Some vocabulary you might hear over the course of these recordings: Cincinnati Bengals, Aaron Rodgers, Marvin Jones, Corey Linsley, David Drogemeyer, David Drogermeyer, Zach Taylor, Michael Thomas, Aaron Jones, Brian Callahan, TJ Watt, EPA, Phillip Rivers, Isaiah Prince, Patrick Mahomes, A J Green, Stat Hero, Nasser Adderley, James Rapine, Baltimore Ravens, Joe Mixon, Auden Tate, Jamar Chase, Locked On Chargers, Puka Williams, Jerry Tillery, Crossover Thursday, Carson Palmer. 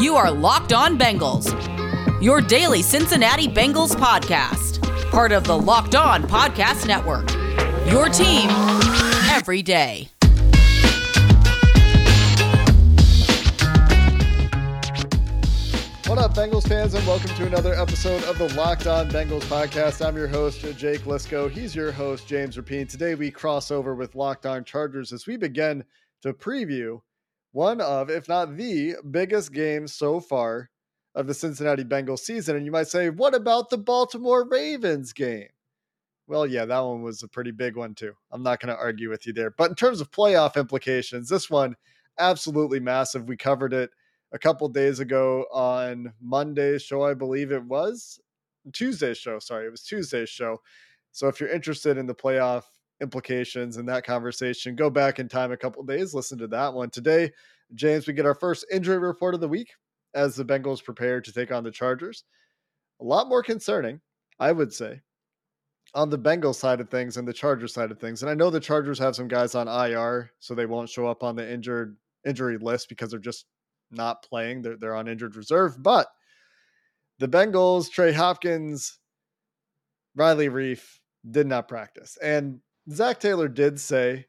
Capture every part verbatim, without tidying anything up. You are Locked On Bengals, your daily Cincinnati Bengals podcast, part of the Locked On Podcast Network, your team every day. What up, Bengals fans, and welcome to another episode of the Locked On Bengals podcast. I'm your host, Jake Lisco. He's your host, James Rapine. Today, we cross over with Locked On Chargers as we begin to preview one of, if not the biggest game so far of the Cincinnati Bengals season. And you might say, what about the Baltimore Ravens game? Well, yeah, that one was a pretty big one, too. I'm not going to argue with you there. But in terms of playoff implications, this one, absolutely massive. We covered it a couple days ago on Monday's show, I believe it was Tuesday's show. Sorry, it was Tuesday's show. So if you're interested in the playoff implications and that conversation, go back in time a couple days, listen to that one. Today, James, we get our first injury report of the week as the Bengals prepare to take on the Chargers. A lot more concerning, I would say, on the Bengals side of things and the Chargers side of things. And I know the Chargers have some guys on I R, so they won't show up on the injured injury list because they're just not playing. They're, they're on injured reserve, but the Bengals, Trey Hopkins, Riley Reiff did not practice. And Zach Taylor did say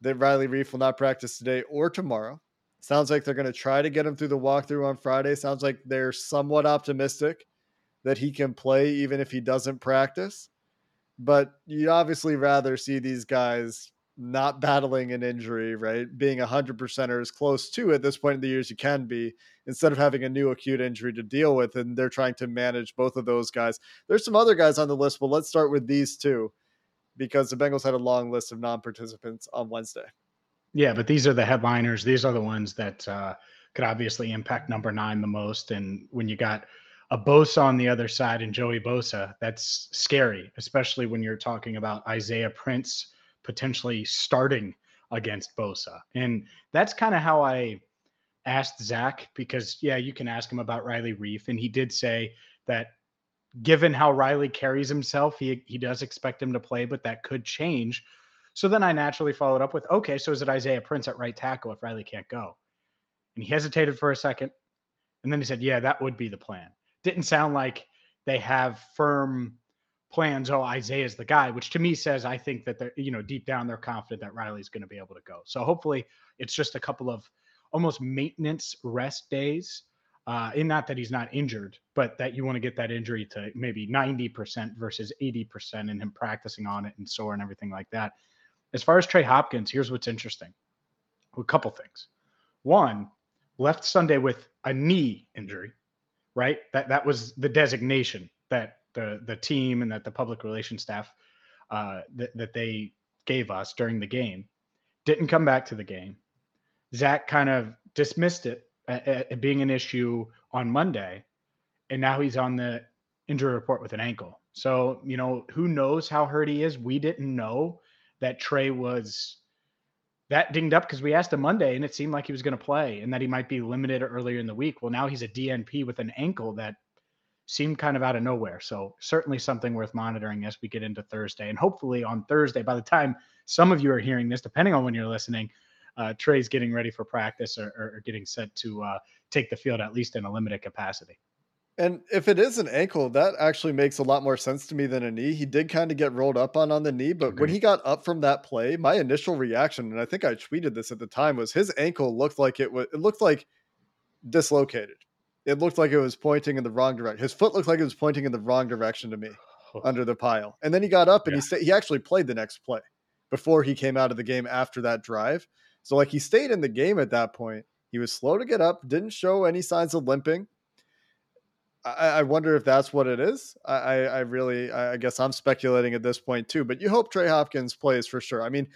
that Riley Reiff will not practice today or tomorrow. Sounds like they're going to try to get him through the walkthrough on Friday. Sounds like they're somewhat optimistic that he can play even if he doesn't practice, but you'd obviously rather see these guys not battling an injury, right? Being a hundred percent or as close to at this point in the year as you can be, instead of having a new acute injury to deal with. And they're trying to manage both of those guys. There's some other guys on the list, but let's start with these two because the Bengals had a long list of non-participants on Wednesday. Yeah, but these are the headliners. These are the ones that uh, could obviously impact number nine the most. And when you got a Bosa on the other side and Joey Bosa, that's scary, especially when you're talking about Isaiah Prince potentially starting against Bosa. And that's kind of how I asked Zach, because yeah, you can ask him about Riley Reiff. And he did say that given how Riley carries himself, he, he does expect him to play, but that could change. So then I naturally followed up with, okay, so is it Isaiah Prince at right tackle if Riley can't go? And he hesitated for a second. And then he said, yeah, that would be the plan. Didn't sound like they have firm plans, oh, Isaiah's the guy, which to me says, I think that they're, you know, deep down, they're confident that Riley's going to be able to go. So hopefully it's just a couple of almost maintenance rest days. Uh, and not that he's not injured, but that you want to get that injury to maybe ninety percent versus eighty percent and him practicing on it and sore and everything like that. As far as Trey Hopkins, here's what's interesting. A couple things. One, left Sunday with a knee injury, right? That that was the designation that the the team and that the public relations staff uh, th- that they gave us during the game. Didn't come back to the game. Zach kind of dismissed it as being an issue on Monday, and now he's on the injury report with an ankle. So, you know, who knows how hurt he is? We didn't know that Trey was that dinged up because we asked him Monday, and it seemed like he was going to play and that he might be limited earlier in the week. Well, now he's a D N P with an ankle that seemed kind of out of nowhere. So certainly something worth monitoring as we get into Thursday. And hopefully on Thursday, by the time some of you are hearing this, depending on when you're listening, uh, Trey's getting ready for practice or, or getting set to uh, take the field, at least in a limited capacity. And if it is an ankle, that actually makes a lot more sense to me than a knee. He did kind of get rolled up on on the knee, but okay, when he got up from that play, my initial reaction, and I think I tweeted this at the time, was his ankle looked like it was, it looked like dislocated. It looked like it was pointing in the wrong direction. His foot looked like it was pointing in the wrong direction to me under the pile. And then he got up and yeah. he sta- he actually played the next play before he came out of the game after that drive. So like he stayed in the game at that point. He was slow to get up, didn't show any signs of limping. I, I wonder if that's what it is. I, I, I really, I guess I'm speculating at this point too, but you hope Trey Hopkins plays for sure. I mean,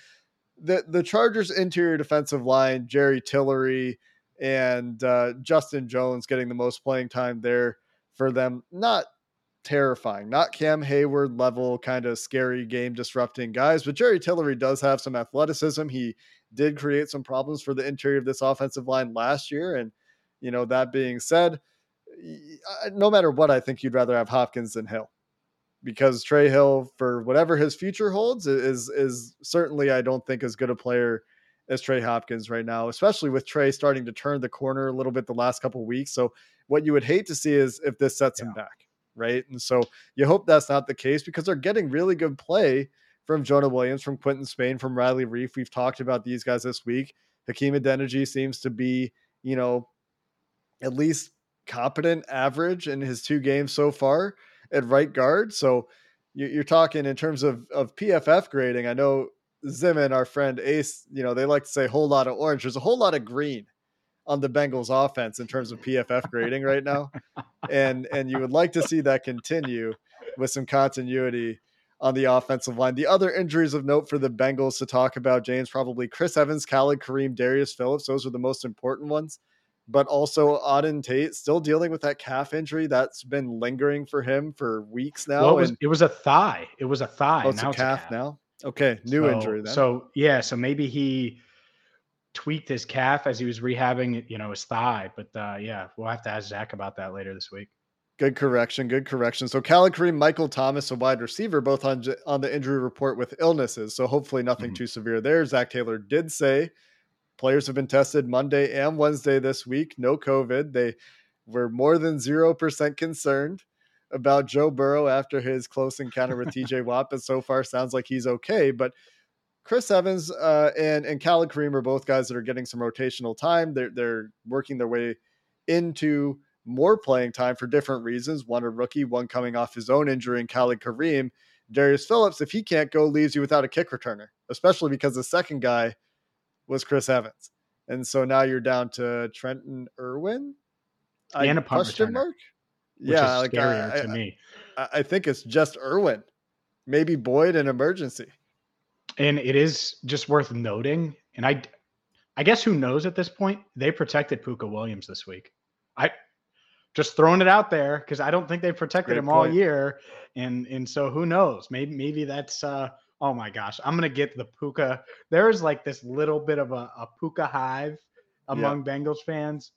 the, the Chargers interior defensive line, Jerry Tillery, and uh, Justin Jones getting the most playing time there for them. Not terrifying, not Cam Hayward level kind of scary game disrupting guys, but Jerry Tillery does have some athleticism. He did create some problems for the interior of this offensive line last year. And, you know, that being said, no matter what, I think you'd rather have Hopkins than Hill, because Trey Hill, for whatever his future holds, is, is certainly, I don't think, as good a player as Trey Hopkins right now, especially with Trey starting to turn the corner a little bit the last couple of weeks. So what you would hate to see is if this sets yeah. him back, right? And so you hope that's not the case, because they're getting really good play from Jonah Williams, from Quentin Spain, from Riley Reiff. We've talked about these guys this week. Hakeem Adeniji seems to be, you know, at least competent, average in his two games so far at right guard. So you're talking in terms of, of P F F grading. I know Zimmin, our friend Ace, you know, they like to say a whole lot of orange. There's a whole lot of green on the Bengals offense in terms of P F F grading right now. And, and you would like to see that continue with some continuity on the offensive line. The other injuries of note for the Bengals to talk about, James, probably Chris Evans, Khalid Kareem, Darius Phillips. Those are the most important ones. But also Auden Tate still dealing with that calf injury that's been lingering for him for weeks now. Well, it, was, and, it was a thigh. It was a thigh. Oh, it's now a calf, calf now. Okay. New so, injury. Then. So yeah. So maybe he tweaked his calf as he was rehabbing, you know, his thigh, but uh, yeah, we'll have to ask Zach about that later this week. Good correction. Good correction. So Khalid Kareem, Michael Thomas, a wide receiver, both on, on the injury report with illnesses. So hopefully nothing mm-hmm. too severe there. Zach Taylor did say players have been tested Monday and Wednesday this week. No COVID. They were more than zero percent concerned about Joe Burrow after his close encounter with T J Watt, but so far sounds like he's okay. But Chris Evans uh, and, and Khalid Kareem are both guys that are getting some rotational time. They're, they're working their way into more playing time for different reasons. One a rookie, one coming off his own injury, and Khalid Kareem. Darius Phillips, if he can't go, leaves you without a kick returner, especially because the second guy was Chris Evans. And so now you're down to Trenton Irwin and a punt returner. Mark? Yeah, like I, to I, me. I, I think it's just Irwin, maybe Boyd in emergency. And it is just worth noting. And I, I guess who knows at this point, they protected Puka Williams this week. I just throwing it out there because I don't think they protected Great him point. all year. And, and so who knows, maybe, maybe that's uh oh my gosh, I'm going to get the Puka. There is like this little bit of a, a Puka hive among yeah. Bengals fans.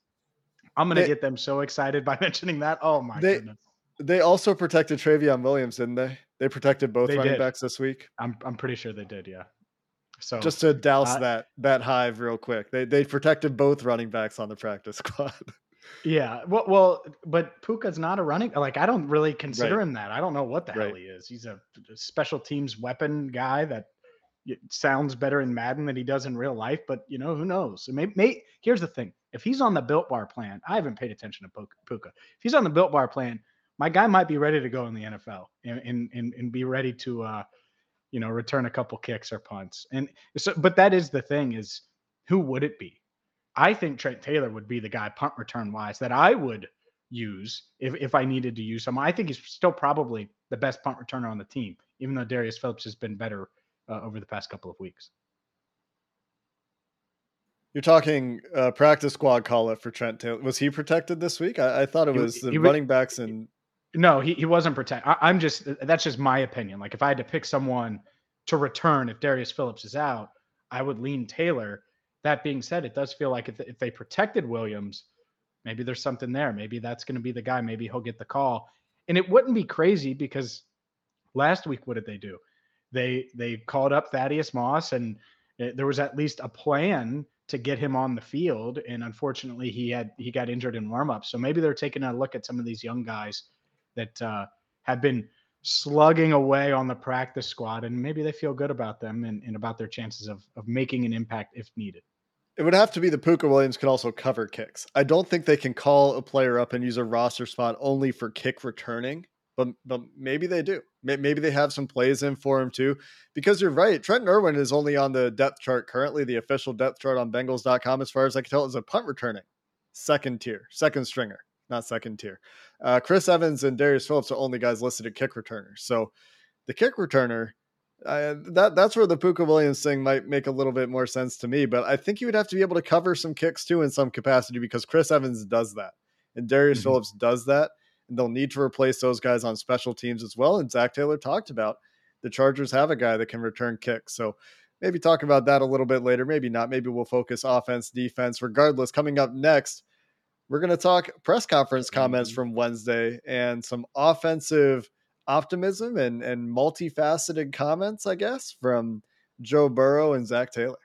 I'm going to get them so excited by mentioning that. Oh my they, goodness. They also protected Travion Williams, didn't they? They protected both they running did. backs this week. I'm I'm pretty sure they did. Yeah. So just to douse uh, that, that hive real quick, they, they protected both running backs on the practice squad. Yeah. Well, well, but Puka's not a running, like, I don't really consider right. him that. I don't know what the right. hell he is. He's a special teams weapon guy that sounds better in Madden than he does in real life, but you know, who knows? May, may, here's the thing. If he's on the Built Bar plan, I haven't paid attention to Puka. If he's on the Built Bar plan, my guy might be ready to go in the N F L and, and, and be ready to, uh, you know, return a couple kicks or punts. And so, but that is the thing is who would it be? I think Trent Taylor would be the guy punt return wise that I would use if, if I needed to use him. I think he's still probably the best punt returner on the team, even though Darius Phillips has been better uh, over the past couple of weeks. You're talking uh, practice squad call up for Trent Taylor. Was he protected this week? I, I thought it was he, the he running would, backs and. No, he, he wasn't protected. I'm just, that's just my opinion. Like if I had to pick someone to return, if Darius Phillips is out, I would lean Taylor. That being said, it does feel like if, if they protected Williams, maybe there's something there. Maybe that's going to be the guy. Maybe he'll get the call. And it wouldn't be crazy because last week, what did they do? They they called up Thaddeus Moss, and there was at least a plan to get him on the field. And unfortunately, he had he got injured in warm-up. So maybe they're taking a look at some of these young guys that uh, have been slugging away on the practice squad, and maybe they feel good about them and, and about their chances of, of making an impact if needed. It would have to be the Puka Williams could also cover kicks. I don't think they can call a player up and use a roster spot only for kick returning, but but maybe they do. Maybe they have some plays in for him too, because you're right. Trenton Irwin is only on the depth chart currently. The official depth chart on Bengals dot com, as far as I can tell, is a punt returning second tier, second stringer. Not second tier. Uh, Chris Evans and Darius Phillips are only guys listed at kick returners. So the kick returner, uh, that that's where the Puka Williams thing might make a little bit more sense to me. But I think you would have to be able to cover some kicks too in some capacity, because Chris Evans does that and Darius mm-hmm. Phillips does that. And they'll need to replace those guys on special teams as well. And Zach Taylor talked about the Chargers have a guy that can return kicks. So maybe talk about that a little bit later. Maybe not. Maybe we'll focus offense, defense. Regardless, coming up next, we're going to talk press conference comments from Wednesday and some offensive optimism and, and multifaceted comments, I guess, from Joe Burrow and Zach Taylor.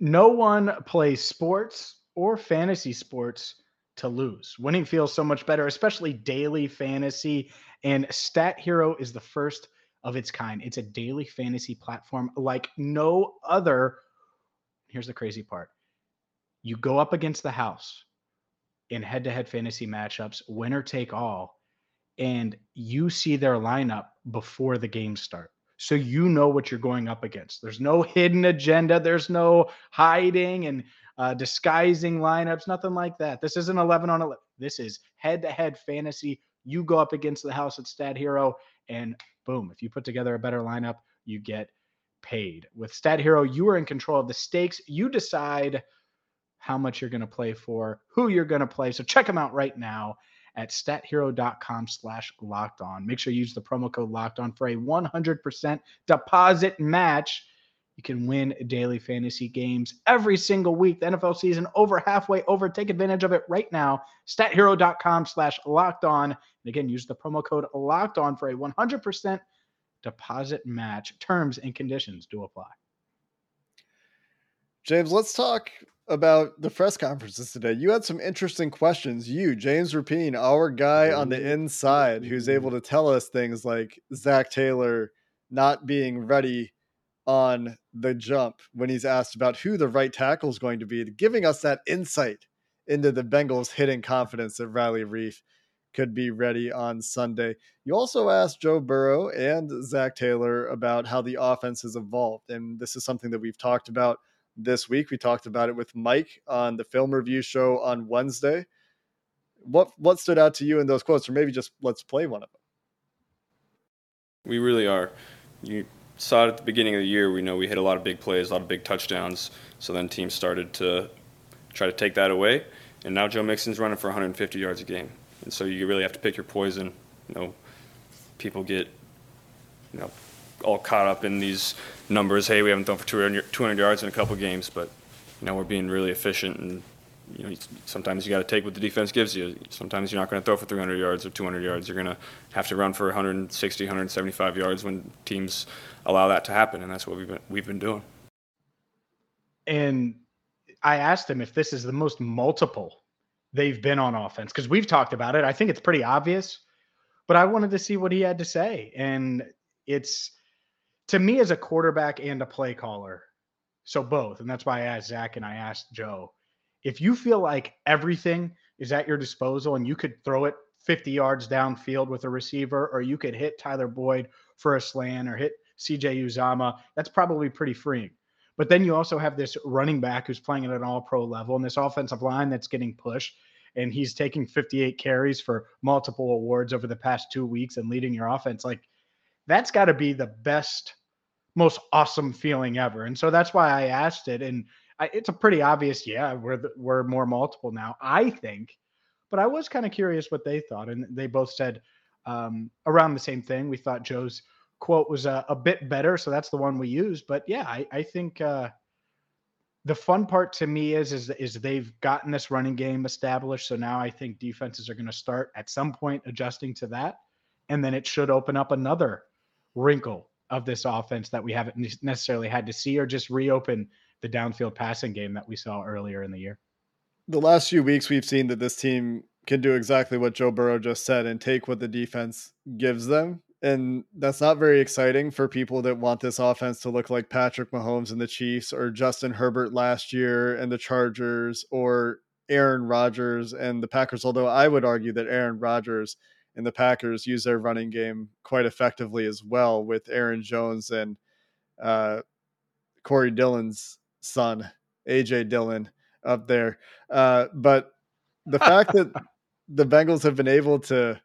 No one plays sports or fantasy sports to lose. Winning feels so much better, especially daily fantasy. And Stat Hero is the first of its kind. It's a daily fantasy platform like no other. Here's the crazy part. You go up against the house in head-to-head fantasy matchups, winner take all, and you see their lineup before the game starts. So you know what you're going up against. There's no hidden agenda. There's no hiding and uh, disguising lineups, nothing like that. This isn't eleven on eleven. This is head-to-head fantasy. You go up against the house at Stat Hero, and boom, if you put together a better lineup, you get paid. With Stat Hero, you are in control of the stakes. You decide how much you're going to play for, who you're going to play. So check them out right now at stathero.com slash locked on. Make sure you use the promo code locked on for a one hundred percent deposit match. You can win daily fantasy games every single week. The N F L season over, halfway over. Take advantage of it right now. stathero.com slash locked on. And again, use the promo code locked on for a one hundred percent deposit match. Terms and conditions do apply. James, let's talk about the press conferences today. You had some interesting questions. You, James Rapine, our guy on the inside, who's able to tell us things like Zach Taylor not being ready on the jump when he's asked about who the right tackle is going to be, giving us that insight into the Bengals' hidden confidence that Riley Reiff could be ready on Sunday. You also asked Joe Burrow and Zach Taylor about how the offense has evolved. And this is something that we've talked about this week. We talked about it with Mike on the film review show on Wednesday. What what stood out to you in those quotes, or maybe just let's play one of them? We really are. You saw it at the beginning of the year. We know we hit a lot of big plays, a lot of big touchdowns. So then teams started to try to take that away. And now Joe Mixon's running for one hundred fifty yards a game. And so you really have to pick your poison. You know, people get, you know, all caught up in these numbers. Hey, we haven't thrown for two hundred yards in a couple games, but you know we're being really efficient. And you know, sometimes you got to take what the defense gives you. Sometimes you're not going to throw for three hundred yards or two hundred yards. You're going to have to run for one hundred sixty, one hundred seventy-five yards when teams allow that to happen, and that's what we've been we've been doing. And I asked him if this is the most multiple they've been on offense, because we've talked about it. I think it's pretty obvious, but I wanted to see what he had to say, and it's. To me, as a quarterback and a play caller, so both, and that's why I asked Zach and I asked Joe, if you feel like everything is at your disposal and you could throw it fifty yards downfield with a receiver, or you could hit Tyler Boyd for a slant or hit C J Uzomah, that's probably pretty freeing. But then you also have this running back who's playing at an all-pro level and this offensive line that's getting pushed, and he's taking fifty-eight carries for multiple awards over the past two weeks and leading your offense. Like, that's got to be the best, most awesome feeling ever. And so that's why I asked it. And I, it's a pretty obvious, yeah, we're we're more multiple now, I think. But I was kind of curious what they thought. And they both said um, around the same thing. We thought Joe's quote was a, a bit better, so that's the one we used. But, yeah, I, I think uh, the fun part to me is, is, is they've gotten this running game established. So now I think defenses are going to start at some point adjusting to that. And then it should open up another wrinkle of this offense that we haven't necessarily had to see, or just reopen the downfield passing game that we saw earlier in the year. The last few weeks we've seen that this team can do exactly what Joe Burrow just said and take what the defense gives them. And that's not very exciting for people that want this offense to look like Patrick Mahomes and the Chiefs, or Justin Herbert last year and the Chargers, or Aaron Rodgers and the Packers. Although I would argue that Aaron Rodgers and the Packers use their running game quite effectively as well, with Aaron Jones and uh, Corey Dillon's son, A J Dillon, up there. Uh, but the fact that the Bengals have been able to...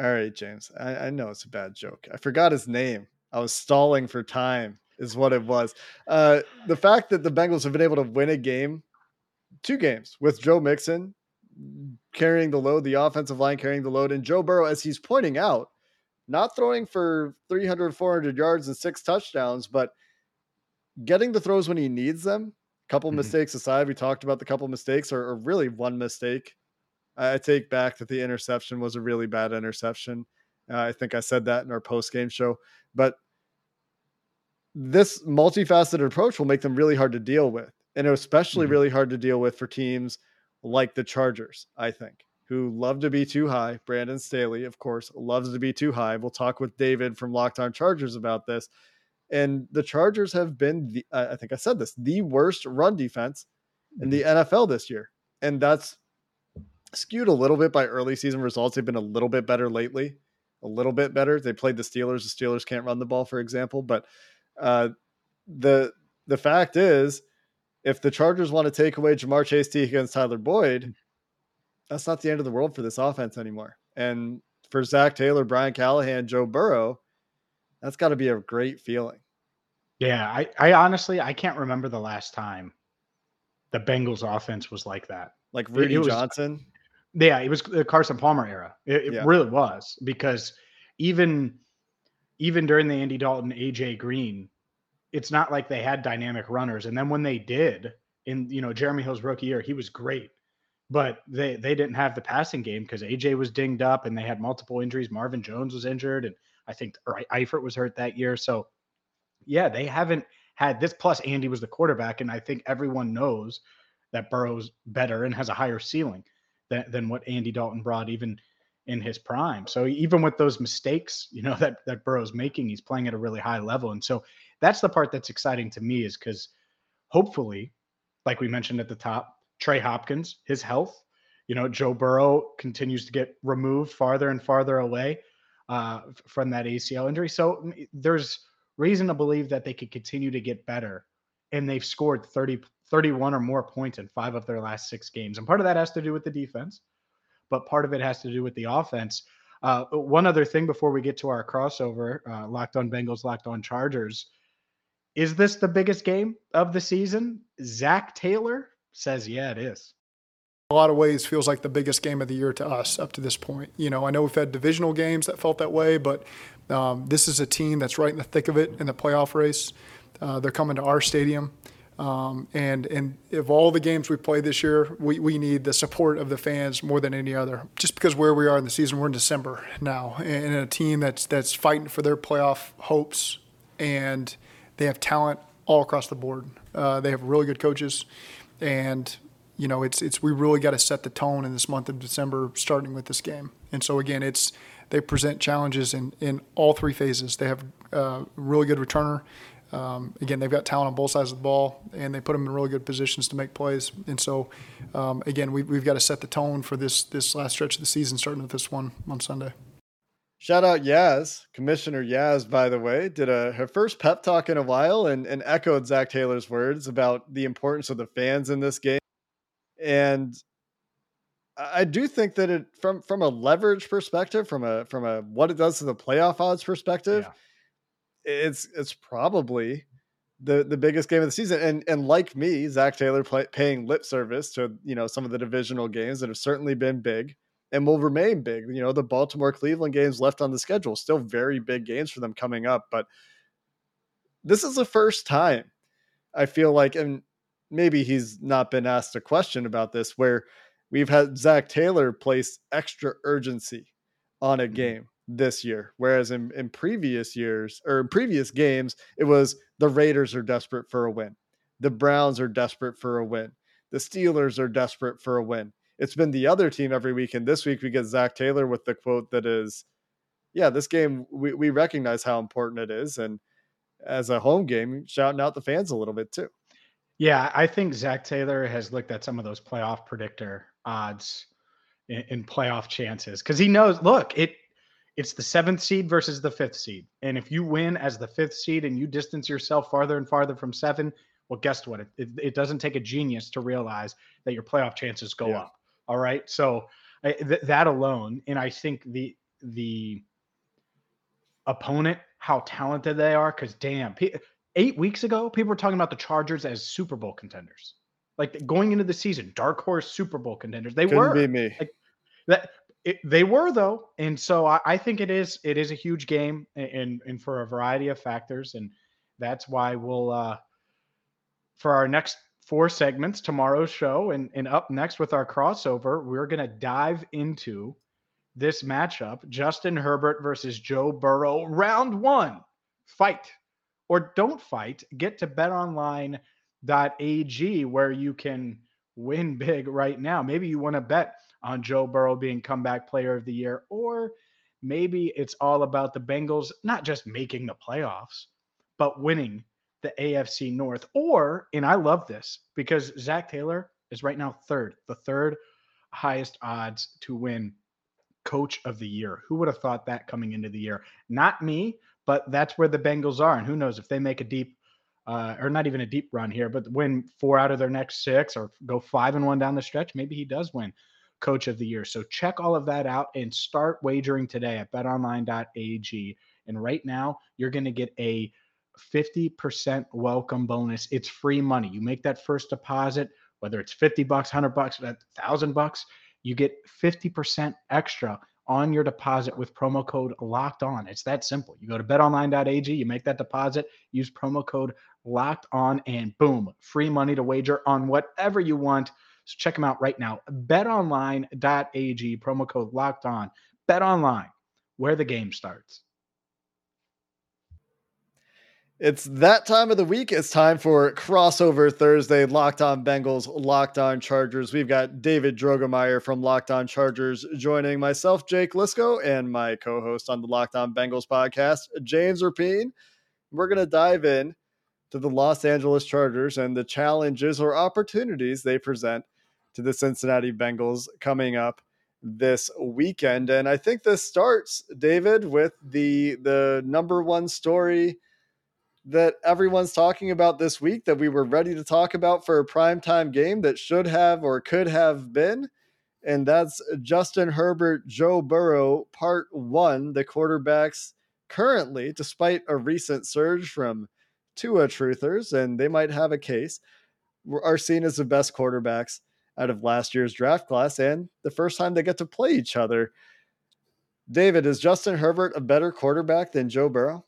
All right, James, I, I know it's a bad joke. I forgot his name. I was stalling for time is what it was. Uh, the fact that the Bengals have been able to win a game, two games, with Joe Mixon carrying the load, the offensive line carrying the load, and Joe Burrow, as he's pointing out, not throwing for three hundred, four hundred yards and six touchdowns, but getting the throws when he needs them. A couple mm-hmm. mistakes aside, we talked about the couple mistakes, or, or really one mistake. I take back that the interception was a really bad interception. Uh, I think I said that in our post-game show, but this multifaceted approach will make them really hard to deal with, and especially mm-hmm. really hard to deal with for teams like the Chargers, I think, who love to be too high. Brandon Staley, of course, loves to be too high. We'll talk with David from Locked On Chargers about this. And the Chargers have been, the, I think I said this, the worst run defense in the N F L this year. And that's skewed a little bit by early season results. They've been a little bit better lately, a little bit better. They played the Steelers. The Steelers can't run the ball, for example. But uh, the the fact is, if the Chargers want to take away Jamar Chase against Tyler Boyd, that's not the end of the world for this offense anymore. And for Zach Taylor, Brian Callahan, Joe Burrow, that's got to be a great feeling. Yeah, I, I honestly, I can't remember the last time the Bengals offense was like that. Like Rudy was, Johnson? Yeah, it was the Carson Palmer era. It, it yeah. really was, because even, even during the Andy Dalton, A J Green, it's not like they had dynamic runners. And then when they did, in, you know, Jeremy Hill's rookie year, he was great. But they, they didn't have the passing game because A J was dinged up and they had multiple injuries. Marvin Jones was injured, and I think Eifert was hurt that year. So, yeah, they haven't had this. Plus, Andy was the quarterback, and I think everyone knows that Burrow's better and has a higher ceiling than, than what Andy Dalton brought even in his prime. So even with those mistakes, you know, that, that Burrow's making, he's playing at a really high level. And so that's the part that's exciting to me, is because hopefully, like we mentioned at the top, Trey Hopkins, his health, you know, Joe Burrow continues to get removed farther and farther away uh, from that A C L injury. So there's reason to believe that they could continue to get better. And they've scored thirty, thirty-one or more points in five of their last six games. And part of that has to do with the defense, but part of it has to do with the offense. Uh, one other thing before we get to our crossover, uh, Locked On Bengals, Locked On Chargers. Is this the biggest game of the season? Zach Taylor says, yeah, it is. A lot of ways feels like the biggest game of the year to us up to this point. You know, I know we've had divisional games that felt that way, but um, this is a team that's right in the thick of it in the playoff race. Uh, they're coming to our stadium. Um, and and of all the games we played this year, we, we need the support of the fans more than any other. Just because where we are in the season, we're in December now, and, and a team that's that's fighting for their playoff hopes, and they have talent all across the board. Uh, they have really good coaches. And, you know, it's it's we really got to set the tone in this month of December, starting with this game. And so, again, it's they present challenges in, in all three phases. They have a really good returner. Um, again, they've got talent on both sides of the ball, and they put them in really good positions to make plays. And so, um, again, we, we've got to set the tone for this this last stretch of the season, starting with this one on Sunday. Shout out Yaz, Commissioner Yaz, by the way, did a, her first pep talk in a while and, and echoed Zach Taylor's words about the importance of the fans in this game. And I do think that it, from, from a leverage perspective, from a, from a, what it does to the playoff odds perspective, yeah. it's, it's probably the, the biggest game of the season. And, and like me, Zach Taylor play, paying lip service to, you know, some of the divisional games that have certainly been big. And will remain big. You know, the Baltimore Cleveland games left on the schedule, still very big games for them coming up. But this is the first time I feel like, and maybe he's not been asked a question about this, where we've had Zach Taylor place extra urgency on a game this year. Whereas in, in previous years or in previous games, it was the Raiders are desperate for a win. The Browns are desperate for a win. The Steelers are desperate for a win. It's been the other team every week, and this week we get Zach Taylor with the quote that is, yeah, this game, we, we recognize how important it is, and as a home game, shouting out the fans a little bit too. Yeah, I think Zach Taylor has looked at some of those playoff predictor odds in, in playoff chances, because he knows, look, it it's the seventh seed versus the fifth seed, and if you win as the fifth seed and you distance yourself farther and farther from seven, well, guess what? It, it, it doesn't take a genius to realize that your playoff chances go yeah. up. All right. So I, th- that alone, and I think the the opponent, how talented they are, because damn, pe- eight weeks ago, people were talking about the Chargers as Super Bowl contenders, like going into the season, dark horse Super Bowl contenders. They Couldn't were. Be me. Like, that, it, they were though, and so I, I think it is it is a huge game, and, and and for a variety of factors, and that's why we'll uh, for our next four segments, tomorrow's show, and, and up next with our crossover, we're going to dive into this matchup, Justin Herbert versus Joe Burrow, round one fight. or don't fight, get to bet online dot a g where you can win big right now. Maybe you want to bet on Joe Burrow being comeback player of the year, or maybe it's all about the Bengals not just making the playoffs, but winning the A F C North. Or, and I love this, because Zach Taylor is right now third, the third highest odds to win Coach of the Year. Who would have thought that coming into the year? Not me, but that's where the Bengals are. And who knows if they make a deep, uh, or not even a deep run here, but win four out of their next six or go five and one down the stretch, maybe he does win Coach of the Year. So check all of that out and start wagering today at bet online dot a g. And right now, you're going to get a fifty percent welcome bonus. It's free money. You make that first deposit, whether it's fifty bucks, one hundred bucks, one thousand bucks, you get fifty percent extra on your deposit with promo code Locked On. It's that simple. You go to bet online dot a g, you make that deposit, use promo code Locked On, and boom, free money to wager on whatever you want. So check them out right now. bet online dot a g, promo code Locked On. BetOnline, where the game starts. It's that time of the week. It's time for Crossover Thursday. Locked On Bengals, Locked On Chargers. We've got David Drogemeyer from Locked On Chargers joining myself, Jake Lisco, and my co-host on the Locked On Bengals podcast, James Rapine. We're going to dive in to the Los Angeles Chargers and the challenges or opportunities they present to the Cincinnati Bengals coming up this weekend. And I think this starts, David, with the the number one story that everyone's talking about this week, that we were ready to talk about for a primetime game that should have or could have been. And that's Justin Herbert, Joe Burrow, part one, the quarterbacks currently, despite a recent surge from Tua truthers, and they might have a case, are seen as the best quarterbacks out of last year's draft class and the first time they get to play each other. David, is Justin Herbert a better quarterback than Joe Burrow?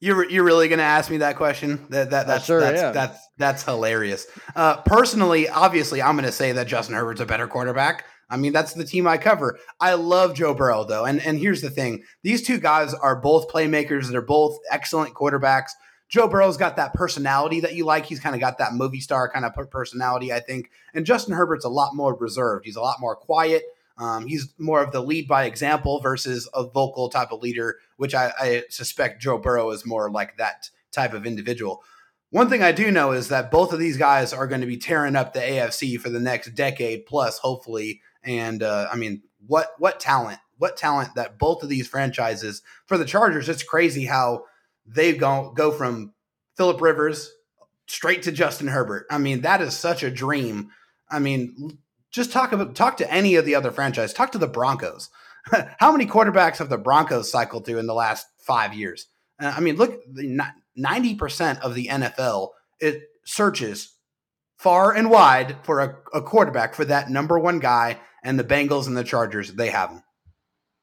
You're, you're really going to ask me that question? That, that, that's, sure, that's, yeah. that's, that's hilarious. Uh, personally, obviously, I'm going to say that Justin Herbert's a better quarterback. I mean, that's the team I cover. I love Joe Burrow, though. And, and here's the thing. These two guys are both playmakers. They're both excellent quarterbacks. Joe Burrow's got that personality that you like. He's kind of got that movie star kind of personality, I think. And Justin Herbert's a lot more reserved. He's a lot more quiet. Um, he's more of the lead by example versus a vocal type of leader, which I, I suspect Joe Burrow is more like that type of individual. One thing I do know is that both of these guys are going to be tearing up the A F C for the next decade plus, hopefully. And uh, I mean, what what talent, what talent that both of these franchises, for the Chargers, it's crazy how they go, go from Phillip Rivers straight to Justin Herbert. I mean, that is such a dream. I mean, Just talk about talk to any of the other franchise. Talk to the Broncos. How many quarterbacks have the Broncos cycled through in the last five years? Uh, I mean, look, ninety percent of the N F L, it searches far and wide for a, a quarterback for that number one guy, and the Bengals and the Chargers, they have him.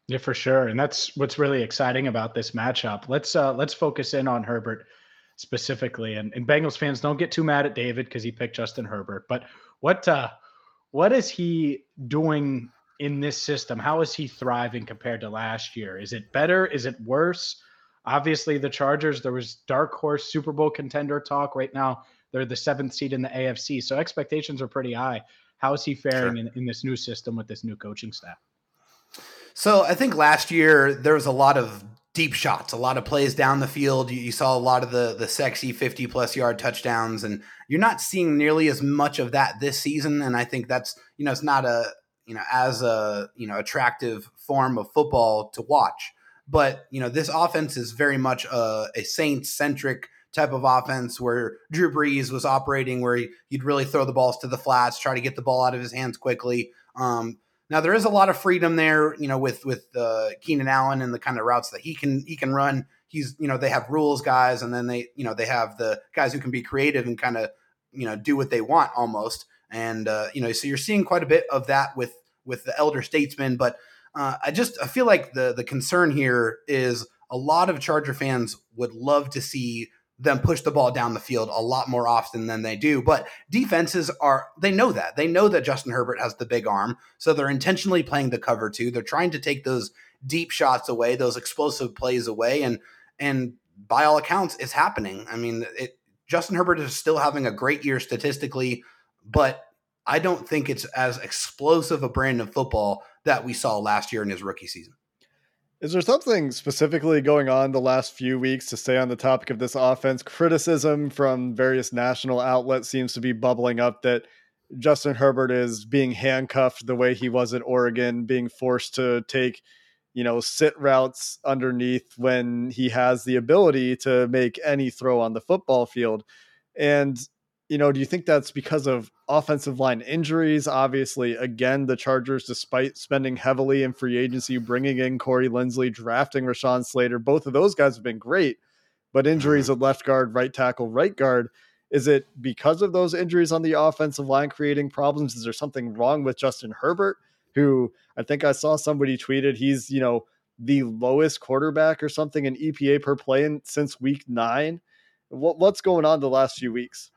Yeah, for sure. And that's what's really exciting about this matchup. Let's uh, let's focus in on Herbert specifically. And, and Bengals fans, don't get too mad at David because he picked Justin Herbert. But what uh, – What is he doing in this system? How is he thriving compared to last year? Is it better? Is it worse? Obviously, the Chargers, there was dark horse Super Bowl contender talk. Right now, they're the seventh seed in the A F C. So expectations are pretty high. How is he faring sure. in, in this new system with this new coaching staff? So I think last year there was a lot of deep shots, a lot of plays down the field. You, you saw a lot of the the sexy fifty-plus yard touchdowns, and you're not seeing nearly as much of that this season. And I think that's, you know, it's not a, you know, as a, you know, attractive form of football to watch. But, you know, this offense is very much a, a Saints-centric type of offense where Drew Brees was operating, where he, he'd really throw the balls to the flats, try to get the ball out of his hands quickly. Um, Now there is a lot of freedom there, you know, with with uh, Keenan Allen and the kind of routes that he can he can run. He's, you know, they have rules guys, and then they, you know, they have the guys who can be creative and kind of, you know, do what they want almost. And uh, you know, so you're seeing quite a bit of that with with the elder statesmen. But uh, I just I feel like the the concern here is a lot of Charger fans would love to see them push the ball down the field a lot more often than they do. But defenses are, they know that. They know that Justin Herbert has the big arm. So they're intentionally playing the cover two. They're trying to take those deep shots away, those explosive plays away. And, and by all accounts, is happening. I mean, it, Justin Herbert is still having a great year statistically, but I don't think it's as explosive a brand of football that we saw last year in his rookie season. Is there something specifically going on the last few weeks to stay on the topic of this offense? Criticism from various national outlets seems to be bubbling up that Justin Herbert is being handcuffed the way he was at Oregon, being forced to take, you know, sit routes underneath when he has the ability to make any throw on the football field. And, you know, do you think that's because of offensive line injuries? Obviously, again, the Chargers, despite spending heavily in free agency, bringing in Corey Linsley, drafting Rashawn Slater, both of those guys have been great, but injuries at left guard, right tackle, right guard. Is it because of those injuries on the offensive line creating problems? Is there something wrong with Justin Herbert, who I think I saw somebody tweeted he's, you know, the lowest quarterback or something in E P A per play in, since week nine? What, what's going on the last few weeks?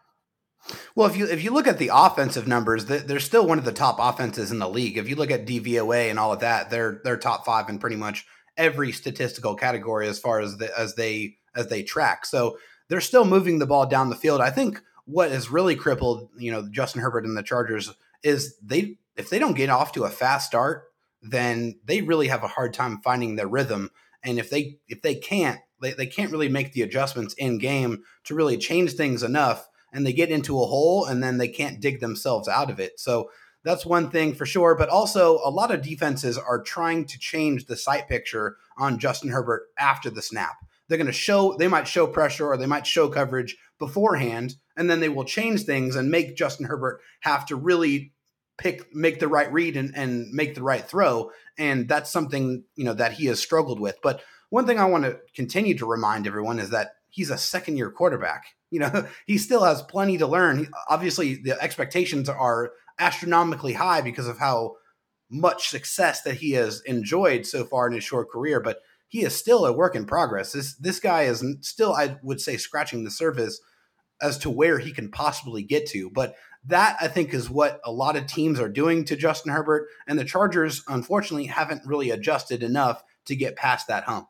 Well, if you if you look at the offensive numbers, they're still one of the top offenses in the league. If you look at D V O A and all of that, they're they're top five in pretty much every statistical category as far as the, as they as they track. So they're still moving the ball down the field. I think what has really crippled, you know, Justin Herbert and the Chargers is they if they don't get off to a fast start, then they really have a hard time finding their rhythm. And if they if they can't, they, they can't really make the adjustments in game to really change things enough. And they get into a hole and then they can't dig themselves out of it. So that's one thing for sure. But also a lot of defenses are trying to change the sight picture on Justin Herbert after the snap. They're going to show, they might show pressure or they might show coverage beforehand. And then they will change things and make Justin Herbert have to really pick, make the right read and, and make the right throw. And that's something, you know, that he has struggled with. But one thing I want to continue to remind everyone is that he's a second year quarterback. You know, he still has plenty to learn. Obviously, the expectations are astronomically high because of how much success that he has enjoyed so far in his short career, but he is still a work in progress. This this guy is still, I would say, scratching the surface as to where he can possibly get to. But that, I think, is what a lot of teams are doing to Justin Herbert, and the Chargers, unfortunately, haven't really adjusted enough to get past that hump.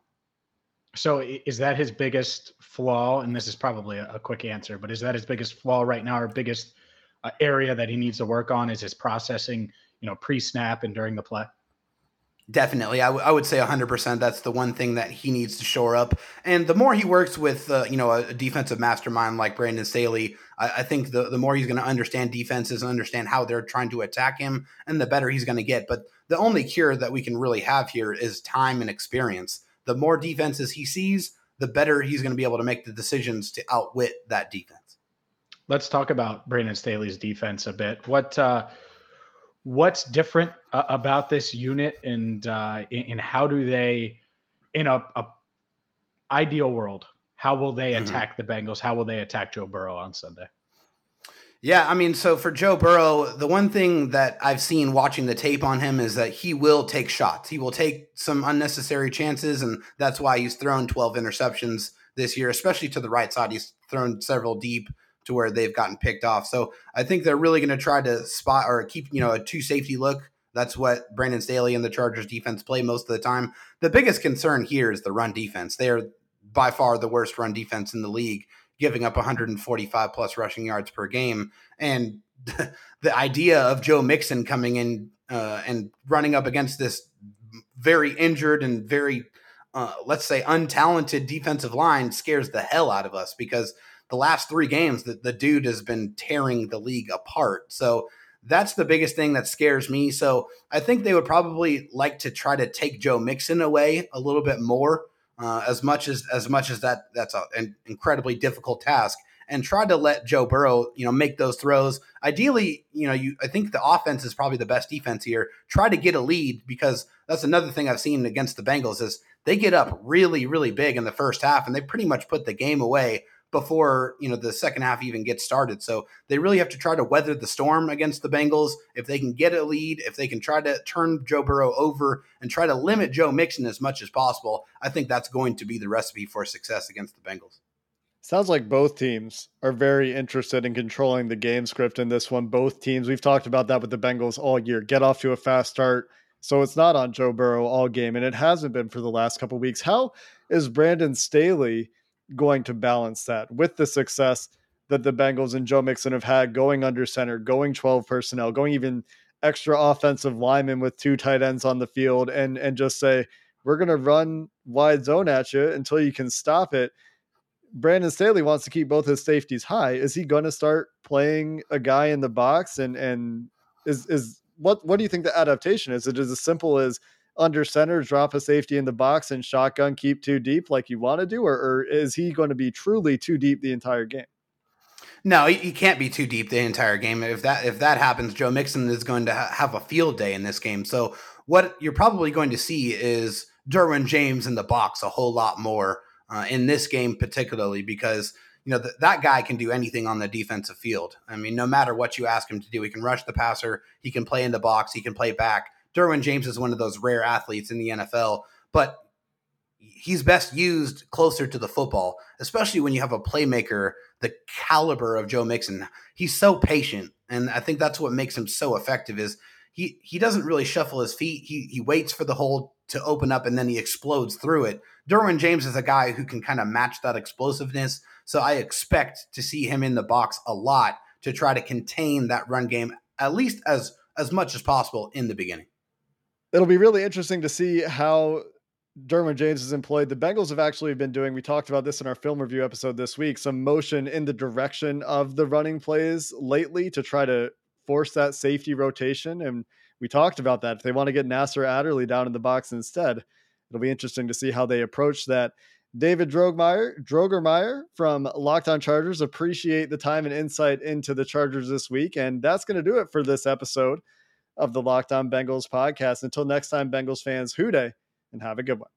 So is that his biggest flaw? And this is probably a, a quick answer, but is that his biggest flaw right now, or biggest uh, area that he needs to work on is his processing, you know, pre-snap and during the play? Definitely. I, w- I would say one hundred percent. That's the one thing that he needs to shore up. And the more he works with, uh, you know, a, a defensive mastermind like Brandon Staley, I, I think the, the more he's going to understand defenses and understand how they're trying to attack him, and the better he's going to get. But the only cure that we can really have here is time and experience. The more defenses he sees, the better he's going to be able to make the decisions to outwit that defense. Let's talk about Brandon Staley's defense a bit. What uh, what's different uh, about this unit, and uh, and how do they, in a, a ideal world, how will they attack mm-hmm. the Bengals? How will they attack Joe Burrow on Sunday? Yeah, I mean, so for Joe Burrow, the one thing that I've seen watching the tape on him is that he will take shots. He will take some unnecessary chances, and that's why he's thrown twelve interceptions this year, especially to the right side. He's thrown several deep to where they've gotten picked off. So I think they're really going to try to spot or keep, you know, a two safety look. That's what Brandon Staley and the Chargers defense play most of the time. The biggest concern here is the run defense. They are by far the worst run defense in the league, giving up one forty-five plus rushing yards per game. And the idea of Joe Mixon coming in uh, and running up against this very injured and very, uh, let's say, untalented defensive line scares the hell out of us, because the last three games that the dude has been tearing the league apart. So that's the biggest thing that scares me. So I think they would probably like to try to take Joe Mixon away a little bit more. Uh, as much as as much as that that's a, an incredibly difficult task, and try to let Joe Burrow, you know, make those throws. Ideally, you know, you I think the offense is probably the best defense here. Try to get a lead, because that's another thing I've seen against the Bengals is they get up really, really big in the first half, and they pretty much put the game away before, you know, the second half even gets started. So they really have to try to weather the storm against the Bengals. If they can get a lead, if they can try to turn Joe Burrow over and try to limit Joe Mixon as much as possible, I think that's going to be the recipe for success against the Bengals. Sounds like both teams are very interested in controlling the game script in this one. Both teams, we've talked about that with the Bengals all year, get off to a fast start. So it's not on Joe Burrow all game, and it hasn't been for the last couple of weeks. How is Brandon Staley going to balance that with the success that the Bengals and Joe Mixon have had going under center, going twelve personnel, going even extra offensive linemen with two tight ends on the field, and and just say, we're going to run wide zone at you until you can stop it. Brandon Staley wants to keep both his safeties high. Is he going to start playing a guy in the box? And and is is what what do you think the adaptation is? It is as simple as under center, drop a safety in the box and shotgun, keep two deep like you want to do, or, or is he going to be truly two deep the entire game? No, he can't be too deep the entire game. If that if that happens, Joe Mixon is going to ha- have a field day in this game. So what you're probably going to see is Derwin James in the box a whole lot more uh, in this game, particularly because you know th- that guy can do anything on the defensive field. I mean, no matter what you ask him to do, he can rush the passer, he can play in the box, he can play back. Derwin James is one of those rare athletes in the N F L, but he's best used closer to the football, especially when you have a playmaker the caliber of Joe Mixon. He's so patient, and I think that's what makes him so effective is he he doesn't really shuffle his feet. He he waits for the hole to open up, and then he explodes through it. Derwin James is a guy who can kind of match that explosiveness, so I expect to see him in the box a lot to try to contain that run game at least as, as much as possible in the beginning. It'll be really interesting to see how Derwin James is employed. The Bengals have actually been doing, we talked about this in our film review episode this week, some motion in the direction of the running plays lately to try to force that safety rotation. And we talked about that. If they want to get Nasser Adderley down in the box instead, it'll be interesting to see how they approach that. David Drogermeyer, Drogermeyer from Locked On Chargers, appreciate the time and insight into the Chargers this week. And that's going to do it for this episode of the Locked On Bengals podcast. Until next time, Bengals fans, hoo day, and have a good one.